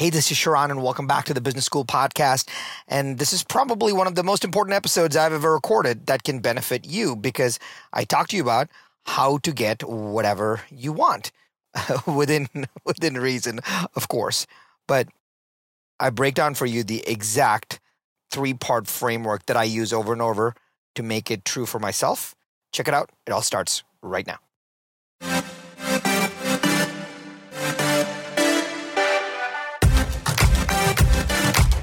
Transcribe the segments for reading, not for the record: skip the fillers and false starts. Hey, this is Sharran and welcome back to the Business School Podcast. And this is probably one of the most important episodes I've ever recorded that can benefit you because I talk to you about how to get whatever you want within reason, of course. But I break down for you the exact three-part framework that I use over and over to make it true for myself. Check it out. It all starts right now.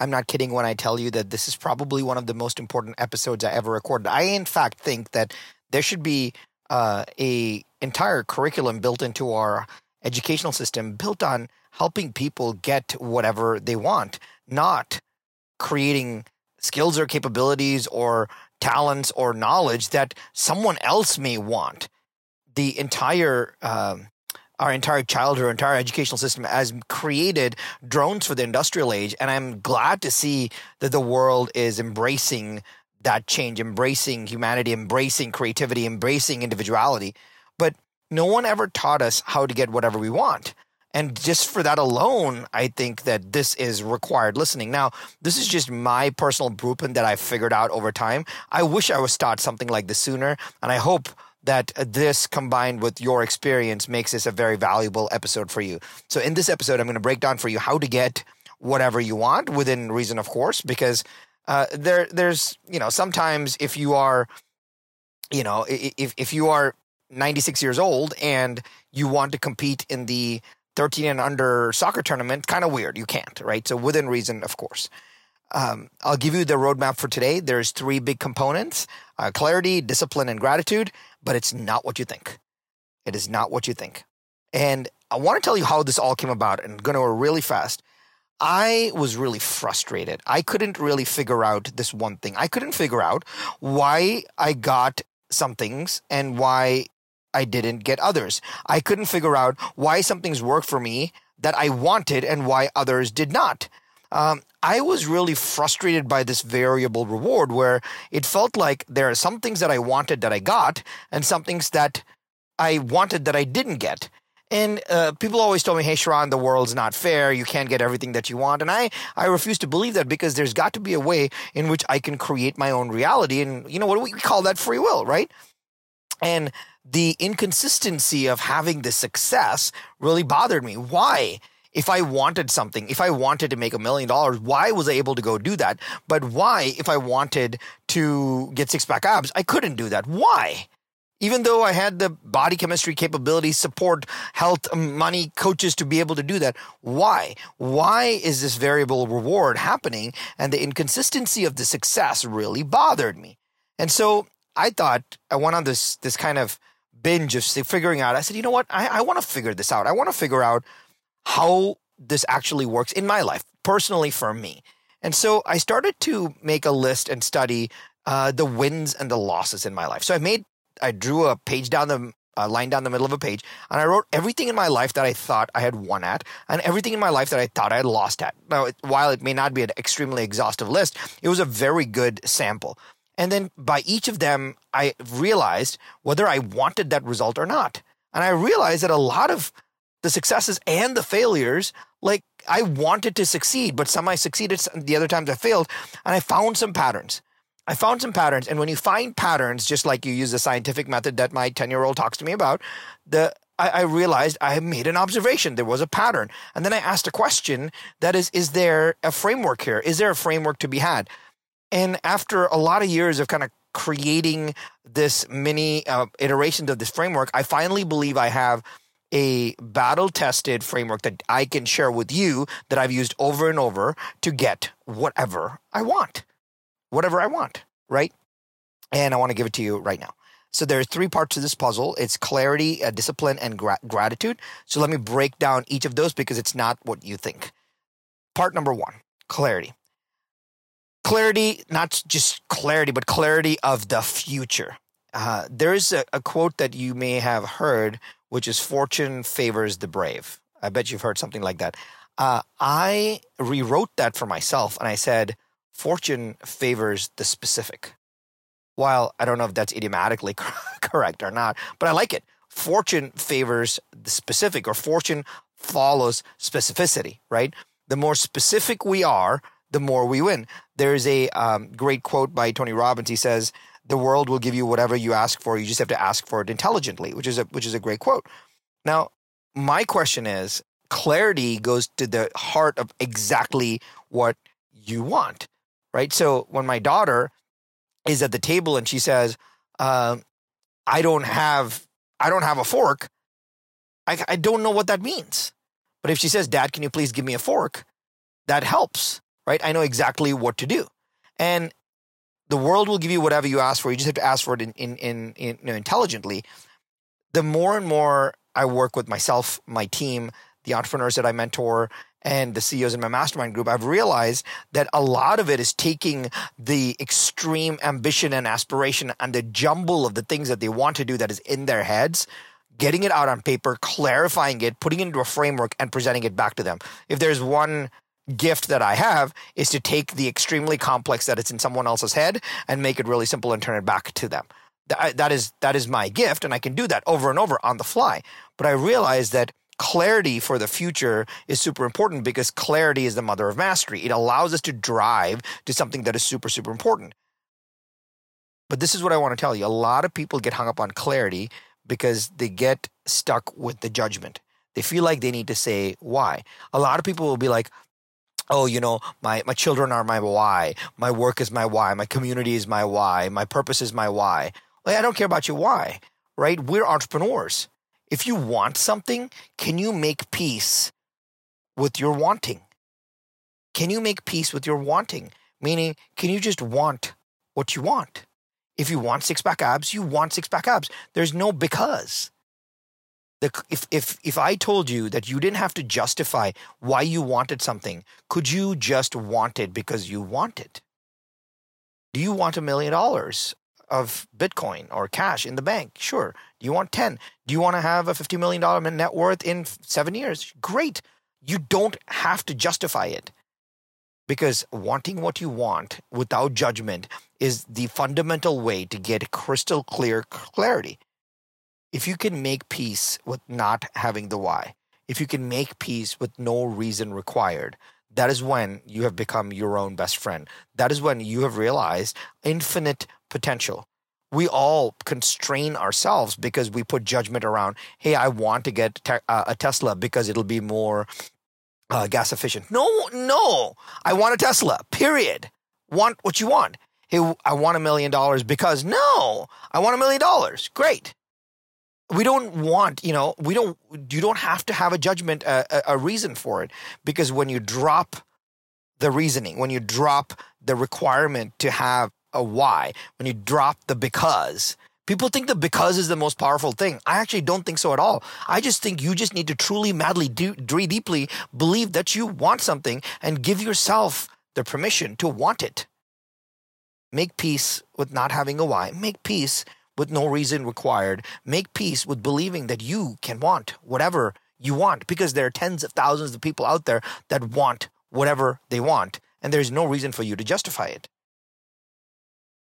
I'm not kidding when I tell you that this is probably one of the most important episodes I ever recorded. I, in fact, think that there should be a entire curriculum built into our educational system, built on helping people get whatever they want, not creating skills or capabilities or talents or knowledge that someone else may want. The entire our entire childhood, our entire educational system has created drones for the industrial age. And I'm glad to see that the world is embracing that change, embracing humanity, embracing creativity, embracing individuality. But no one ever taught us how to get whatever we want. And just for that alone, I think that this is required listening. Now, this is just my personal blueprint that I figured out over time. I wish I was taught something like this sooner, and I hope that this combined with your experience makes this a very valuable episode for you. So in this episode, I'm going to break down for you how to get whatever you want within reason, of course, because there's, you know, sometimes if you are, you know, if you are 96 years old and you want to compete in the 13 and under soccer tournament, kind of weird. You can't, right? So within reason, of course. I'll give you the roadmap for today. There's three big components: clarity, discipline, and gratitude. But it's not what you think. It is not what you think. And I want to tell you how this all came about, and going to go really fast. I was really frustrated. I couldn't really figure out this one thing. I couldn't figure out why I got some things and why I didn't get others. I couldn't figure out why some things worked for me that I wanted and why others did not. I was really frustrated by this variable reward, where it felt like there are some things that I wanted that I got and some things that I wanted that I didn't get. And people always told me, hey, Sharran, the world's not fair. You can't get everything that you want. And I refuse to believe that, because there's got to be a way in which I can create my own reality. And you know what we call that? Free will, right? And the inconsistency of having this success really bothered me. Why? If I wanted something, if I wanted to make $1 million, why was I able to go do that? But why, if I wanted to get six-pack abs, I couldn't do that? Why? Even though I had the body chemistry capabilities, support, health, money, coaches to be able to do that, why? Why is this variable reward happening? And the inconsistency of the success really bothered me. And so I thought, I went on this kind of binge of figuring out. I said, you know what? I want to figure this out. I want to figure out how this actually works in my life, personally for me. And so I started to make a list and study the wins and the losses in my life. So I drew a page down the line down the middle of a page, and I wrote everything in my life that I thought I had won at and everything in my life that I thought I had lost at. Now, while it may not be an extremely exhaustive list, it was a very good sample. And then by each of them, I realized whether I wanted that result or not. And I realized that a lot of the successes and the failures, like I wanted to succeed, but some I succeeded, the other times I failed, and I found some patterns. And when you find patterns, just like you use the scientific method that my 10-year-old talks to me about, I realized I made an observation. There was a pattern. And then I asked a question that is there a framework here? Is there a framework to be had? And after a lot of years of kind of creating this mini iterations of this framework, I finally believe I have a battle-tested framework that I can share with you that I've used over and over to get whatever I want, right? and I want to give it to you right now. So there are three parts to this puzzle. It's clarity, discipline, and gratitude. So let me break down each of those because it's not what you think. Part number one, clarity. Clarity, not just clarity, but clarity of the future. There is a quote that you may have heard, which is fortune favors the brave. I bet you've heard something like that. I rewrote that for myself and I said, fortune favors the specific. While I don't know if that's idiomatically correct or not, but I like it. Fortune favors the specific, or fortune follows specificity, right? The more specific we are, the more we win. There's a great quote by Tony Robbins. He says, the world will give you whatever you ask for. You just have to ask for it intelligently, which is a great quote. Now, my question is, clarity goes to the heart of exactly what you want, right? So when my daughter is at the table and she says, I don't have a fork, I don't know what that means. But if she says, Dad, can you please give me a fork? That helps, right? I know exactly what to do. And the world will give you whatever you ask for. You just have to ask for it in intelligently. The more and more I work with myself, my team, the entrepreneurs that I mentor, and the CEOs in my mastermind group, I've realized that a lot of it is taking the extreme ambition and aspiration and the jumble of the things that they want to do that is in their heads, getting it out on paper, clarifying it, putting it into a framework, and presenting it back to them. If there's one gift that I have, is to take the extremely complex that it's in someone else's head and make it really simple and turn it back to them. That is my gift, and I can do that over and over on the fly. But I realized that clarity for the future is super important because clarity is the mother of mastery. It allows us to drive to something that is super, super important. But this is what I want to tell you. A lot of people get hung up on clarity because they get stuck with the judgment. They feel like they need to say why. A lot of people will be like, oh, you know, my children are my why. My work is my why. My community is my why. My purpose is my why. Like, I don't care about your why, right? We're entrepreneurs. If you want something, can you make peace with your wanting? Can you make peace with your wanting? Meaning, can you just want what you want? If you want six-pack abs, you want six-pack abs. There's no because. If I told you that you didn't have to justify why you wanted something, could you just want it because you want it? Do you want $1 million? Of Bitcoin or cash in the bank? Sure. Do you want 10? Do you want to have a $50 million net worth in 7 years? Great. You don't have to justify it, because wanting what you want without judgment is the fundamental way to get crystal clear clarity. If you can make peace with not having the why, if you can make peace with no reason required, that is when you have become your own best friend. That is when you have realized infinite potential. We all constrain ourselves because we put judgment around, hey, I want to get a Tesla because it'll be more gas efficient. No, I want a Tesla, period. Want what you want. Hey, I want $1 million because I want $1 million. Great. We don't want, you don't have to have a judgment, a reason for it, because when you drop the reasoning, when you drop the requirement to have a why, when you drop the because, people think the because is the most powerful thing. I actually don't think so at all. I just think you just need to truly, madly, deeply believe that you want something and give yourself the permission to want it. Make peace with not having a why. Make peace with no reason required. Make peace with believing that you can want whatever you want, because there are tens of thousands of people out there that want whatever they want, and there's no reason for you to justify it.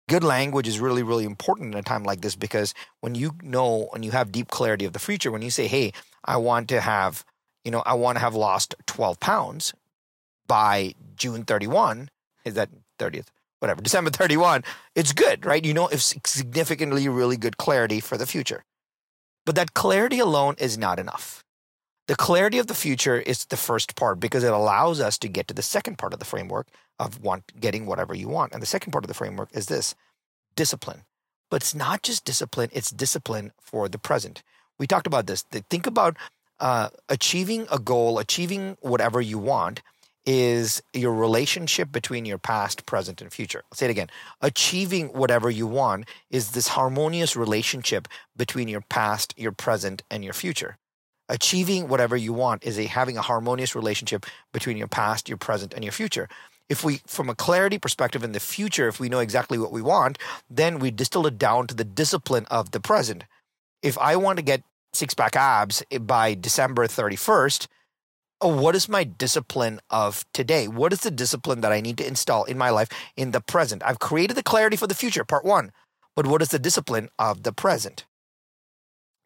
Good language is really, really important in a time like this, because when you know and you have deep clarity of the future, when you say, hey, I want to have lost 12 pounds by June 31, is that 30th? Whatever, December 31, it's good, right? You know, it's significantly really good clarity for the future. But that clarity alone is not enough. The clarity of the future is the first part, because it allows us to get to the second part of the framework of getting whatever you want. And the second part of the framework is this, discipline. But it's not just discipline, it's discipline for the present. We talked about this. Think about achieving a goal, achieving whatever you want is your relationship between your past, present, and future. I'll say it again. Achieving whatever you want is this harmonious relationship between your past, your present, and your future. Achieving whatever you want is having a harmonious relationship between your past, your present, and your future. If we, from a clarity perspective in the future, if we know exactly what we want, then we distill it down to the discipline of the present. If I want to get six-pack abs by December 31st, what is my discipline of today? What is the discipline that I need to install in my life in the present? I've created the clarity for the future, part one. But what is the discipline of the present?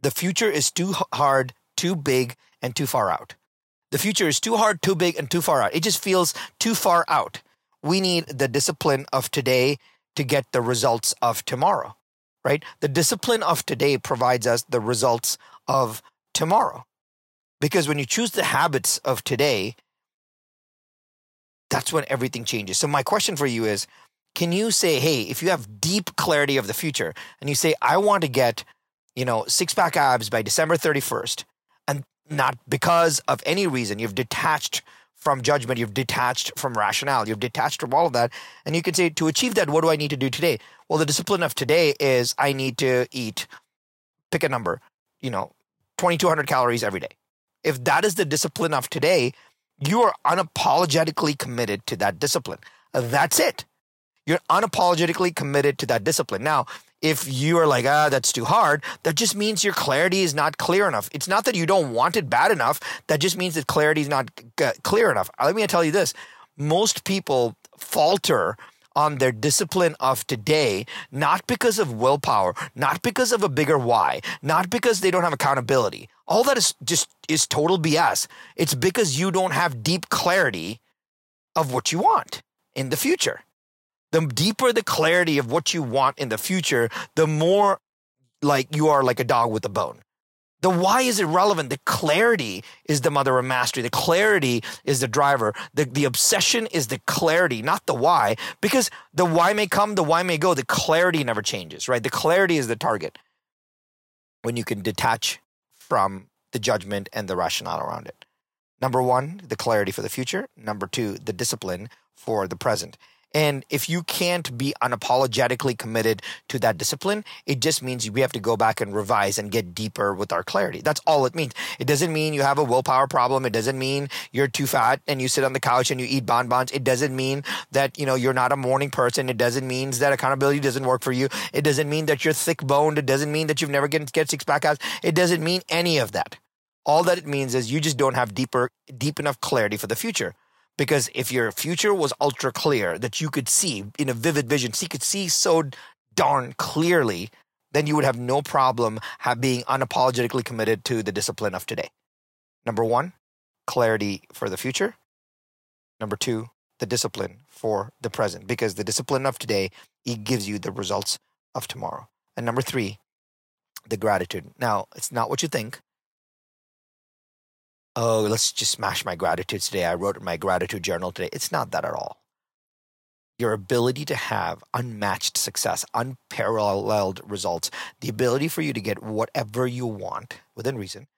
The future is too hard, too big, and too far out. The future is too hard, too big, and too far out. It just feels too far out. We need the discipline of today to get the results of tomorrow, right? The discipline of today provides us the results of tomorrow. Because when you choose the habits of today, that's when everything changes. So my question for you is, can you say, hey, if you have deep clarity of the future and you say, I want to get, six-pack abs by December 31st, and not because of any reason, you've detached from judgment, you've detached from rationale, you've detached from all of that, and you can say, to achieve that, what do I need to do today? Well, the discipline of today is I need to eat, pick a number, 2,200 calories every day. If that is the discipline of today, you are unapologetically committed to that discipline. That's it. You're unapologetically committed to that discipline. Now, if you are like, that's too hard, that just means your clarity is not clear enough. It's not that you don't want it bad enough. That just means that clarity is not clear enough. Let me tell you this. Most people falter on their discipline of today, not because of willpower, not because of a bigger why, not because they don't have accountability. All that is total BS. It's because you don't have deep clarity of what you want in the future. The deeper the clarity of what you want in the future, the more like you are like a dog with a bone. The why is irrelevant. The clarity is the mother of mastery. The clarity is the driver. The obsession is the clarity, not the why, because the why may come, the why may go. The clarity never changes, right? The clarity is the target when you can detach from the judgment and the rationale around it. Number one, the clarity for the future. Number two, the discipline for the present. And if you can't be unapologetically committed to that discipline, it just means we have to go back and revise and get deeper with our clarity. That's all it means. It doesn't mean you have a willpower problem. It doesn't mean you're too fat and you sit on the couch and you eat bonbons. It doesn't mean that, you're not a morning person. It doesn't mean that accountability doesn't work for you. It doesn't mean that you're thick-boned. It doesn't mean that you've never get six-pack abs. It doesn't mean any of that. All that it means is you just don't have deep enough clarity for the future. Because if your future was ultra clear, that you could see in a vivid vision, so you could see so darn clearly, then you would have no problem being unapologetically committed to the discipline of today. Number one, clarity for the future. Number two, the discipline for the present. Because the discipline of today, it gives you the results of tomorrow. And number three, the gratitude. Now, it's not what you think. Oh, let's just smash my gratitude today. I wrote my gratitude journal today. It's not that at all. Your ability to have unmatched success, unparalleled results, the ability for you to get whatever you want within reason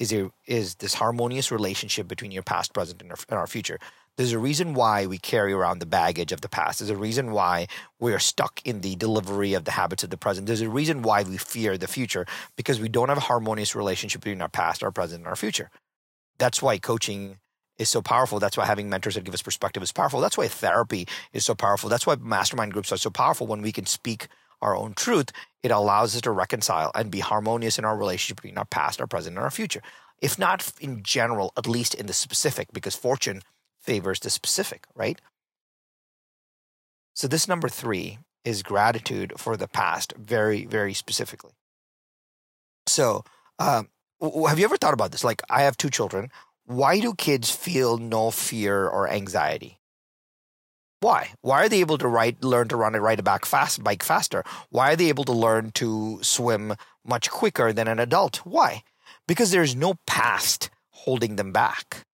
is this harmonious relationship between your past, present, and our future. There's a reason why we carry around the baggage of the past. There's a reason why we're stuck in the delivery of the habits of the present. There's a reason why we fear the future, because we don't have a harmonious relationship between our past, our present, and our future. That's why coaching is so powerful. That's why having mentors that give us perspective is powerful. That's why therapy is so powerful. That's why mastermind groups are so powerful. When we can speak our own truth, it allows us to reconcile and be harmonious in our relationship between our past, our present, and our future. If not in general, at least in the specific, because fortune favors the specific, right? So this number three is gratitude for the past, very, very specifically. So have you ever thought about this? Like, I have two children. Why do kids feel no fear or anxiety? Why? Why are they able to learn to run and ride a bike faster? Why are they able to learn to swim much quicker than an adult? Why? Because there's no past holding them back.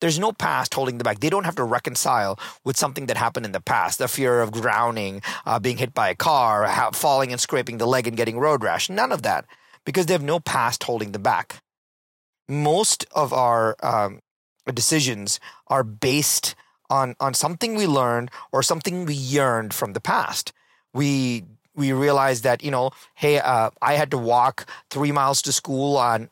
There's no past holding them back. They don't have to reconcile with something that happened in the past. The fear of drowning, being hit by a car, falling and scraping the leg and getting road rash. None of that, because they have no past holding them back. Most of our decisions are based on something we learned or something we yearned from the past. We realized that, I had to walk 3 miles to school on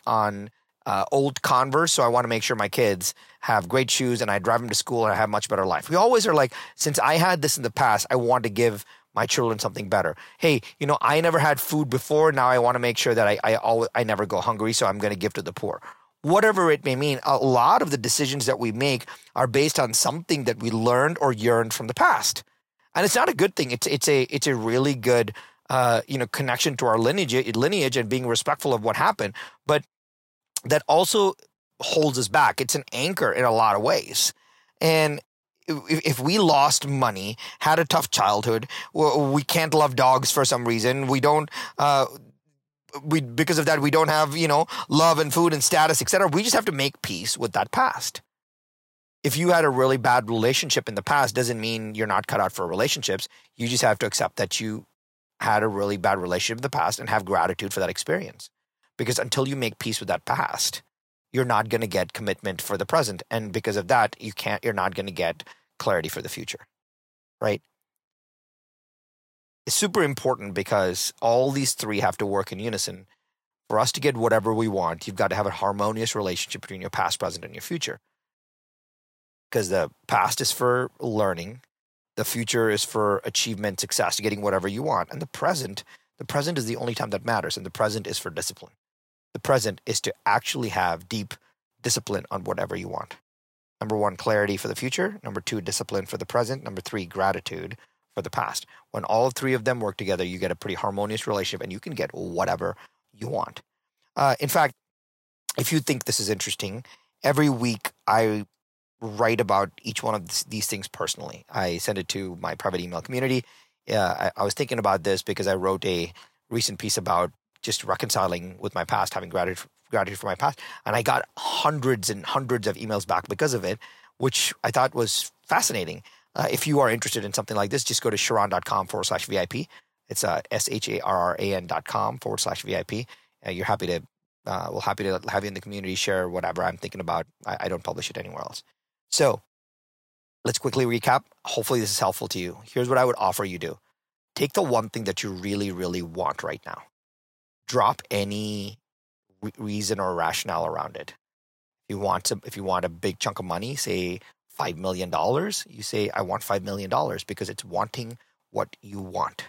old Converse, so I want to make sure my kids have great shoes and I drive them to school and I have much better life. We always are like, since I had this in the past, I want to give my children something better. Hey, I never had food before. Now I want to make sure that I never go hungry, so I'm going to give to the poor. Whatever it may mean, a lot of the decisions that we make are based on something that we learned or yearned from the past. And it's not a good thing. It's a really good connection to our lineage and being respectful of what happened. But that also holds us back. It's an anchor in a lot of ways. And if we lost money, had a tough childhood, we can't love dogs for some reason. We don't. Because of that, we don't have love and food and status, etc. We just have to make peace with that past. If you had a really bad relationship in the past, doesn't mean you're not cut out for relationships. You just have to accept that you had a really bad relationship in the past and have gratitude for that experience. Because until you make peace with that past, you're not going to get commitment for the present. And because of that, you're not going to get clarity for the future, right? It's super important because all these three have to work in unison. For us to get whatever we want, you've got to have a harmonious relationship between your past, present, and your future. Because the past is for learning, the future is for achievement, success, getting whatever you want. And the present is the only time that matters. And the present is for discipline. The present is to actually have deep discipline on whatever you want. 1, clarity for the future. 2, discipline for the present. 3, gratitude for the past. When all three of them work together, you get a pretty harmonious relationship and you can get whatever you want. In fact, if you think this is interesting, every week I write about each one of these things personally. I send it to my private email community. I was thinking about this because I wrote a recent piece about just reconciling with my past, having gratitude for my past. And I got hundreds and hundreds of emails back because of it, which I thought was fascinating. If you are interested in something like this, just go to sharran.com/VIP. It's sharran.com/VIP. You're happy to, we're happy to have you in the community, share whatever I'm thinking about. I don't publish it anywhere else. So let's quickly recap. Hopefully this is helpful to you. Here's what I would offer you do. Take the one thing that you really, really want right now. Drop any reason or rationale around it. If you want a big chunk of money, say $5 million, you say, I want $5 million because it's wanting what you want.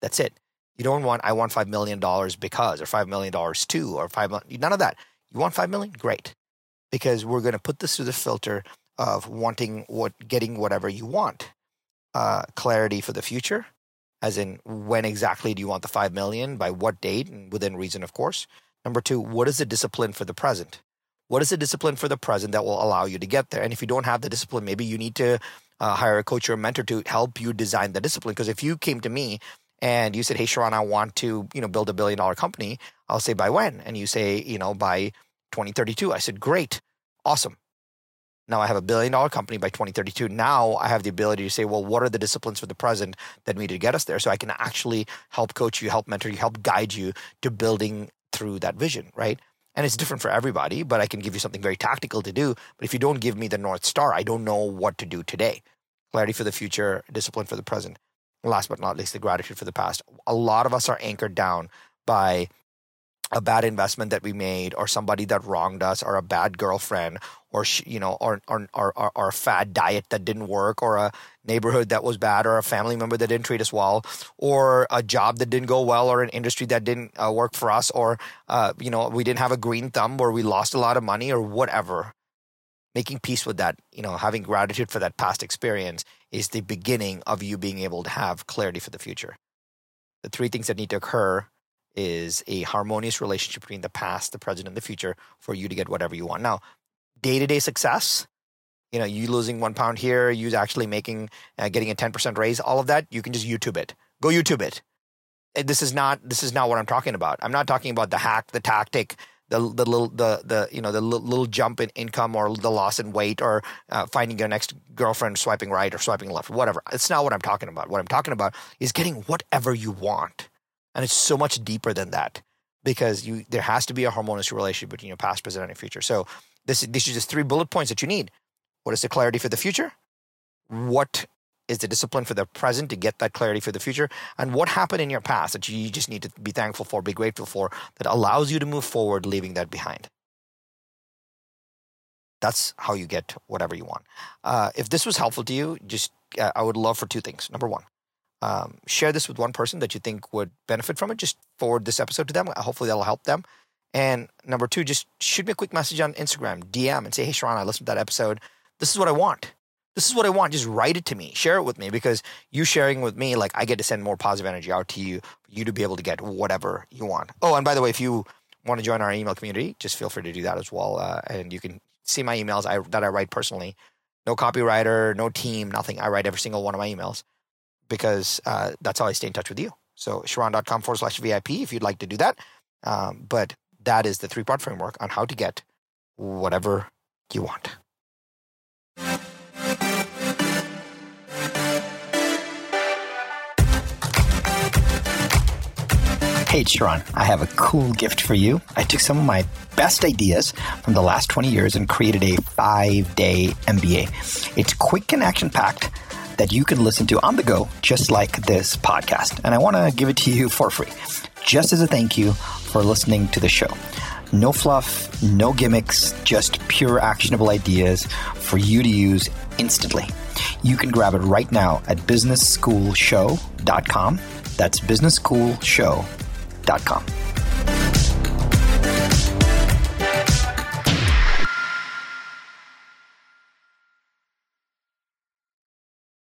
That's it. You don't want, I want $5 million because, or $5 million to, or none of that. You want $5 million? Great. Because we're going to put this through the filter of getting whatever you want. Clarity for the future, as in when exactly do you want the 5 million, by what date, and within reason, of course. 2, what is the discipline for the present? What is the discipline for the present that will allow you to get there? And if you don't have the discipline, maybe you need to hire a coach or a mentor to help you design the discipline. Because if you came to me and you said, hey, Sharran, I want to build a billion-dollar company, I'll say, by when? And you say, by 2032. I said, great, awesome. Now I have a billion-dollar company by 2032. Now I have the ability to say, well, what are the disciplines for the present that need to get us there? So I can actually help coach you, help mentor you, help guide you to building through that vision, right? And it's different for everybody, but I can give you something very tactical to do. But if you don't give me the North Star, I don't know what to do today. Clarity for the future, discipline for the present. And last but not least, the gratitude for the past. A lot of us are anchored down by a bad investment that we made, or somebody that wronged us, or a bad girlfriend, or a fad diet that didn't work, or a neighborhood that was bad, or a family member that didn't treat us well, or a job that didn't go well, or an industry that didn't work for us, or we didn't have a green thumb, or we lost a lot of money, or whatever. Making peace with that, having gratitude for that past experience is the beginning of you being able to have clarity for the future. The three things that need to occur is a harmonious relationship between the past, the present, and the future for you to get whatever you want. Now, day-to-day success, you losing 1 pound here, you actually getting a 10% raise, all of that, you can just YouTube it. Go YouTube it. This is not what I'm talking about. I'm not talking about the hack, the tactic, the little jump in income, or the loss in weight, or finding your next girlfriend, swiping right or swiping left, whatever. It's not what I'm talking about. What I'm talking about is getting whatever you want. And it's so much deeper than that, because there has to be a harmonious relationship between your past, present, and your future. So These are just three bullet points that you need. What is the clarity for the future? What is the discipline for the present to get that clarity for the future? And what happened in your past that you just need to be thankful for, be grateful for, that allows you to move forward, leaving that behind? That's how you get whatever you want. If this was helpful to you, I would love for two things. Number one, share this with one person that you think would benefit from it. Just forward this episode to them. Hopefully that'll help them. And number two, just shoot me a quick message on Instagram, DM, and say, hey, Sharran, I listened to that episode. This is what I want. This is what I want. Just write it to me. Share it with me, because you sharing with me, like, I get to send more positive energy out to you, for you to be able to get whatever you want. Oh, and by the way, if you want to join our email community, just feel free to do that as well. And you can see my emails that I write personally. No copywriter, no team, nothing. I write every single one of my emails because that's how I stay in touch with you. So sharran.com/VIP if you'd like to do that. But that is the three-part framework on how to get whatever you want. Hey, it's Sharran. I have a cool gift for you. I took some of my best ideas from the last 20 years and created a 5-day MBA. It's quick and action-packed that you can listen to on the go, just like this podcast. And I want to give it to you for free, just as a thank you for listening to the show. No fluff, no gimmicks, just pure actionable ideas for you to use instantly. You can grab it right now at businessschoolshow.com. That's businessschoolshow.com.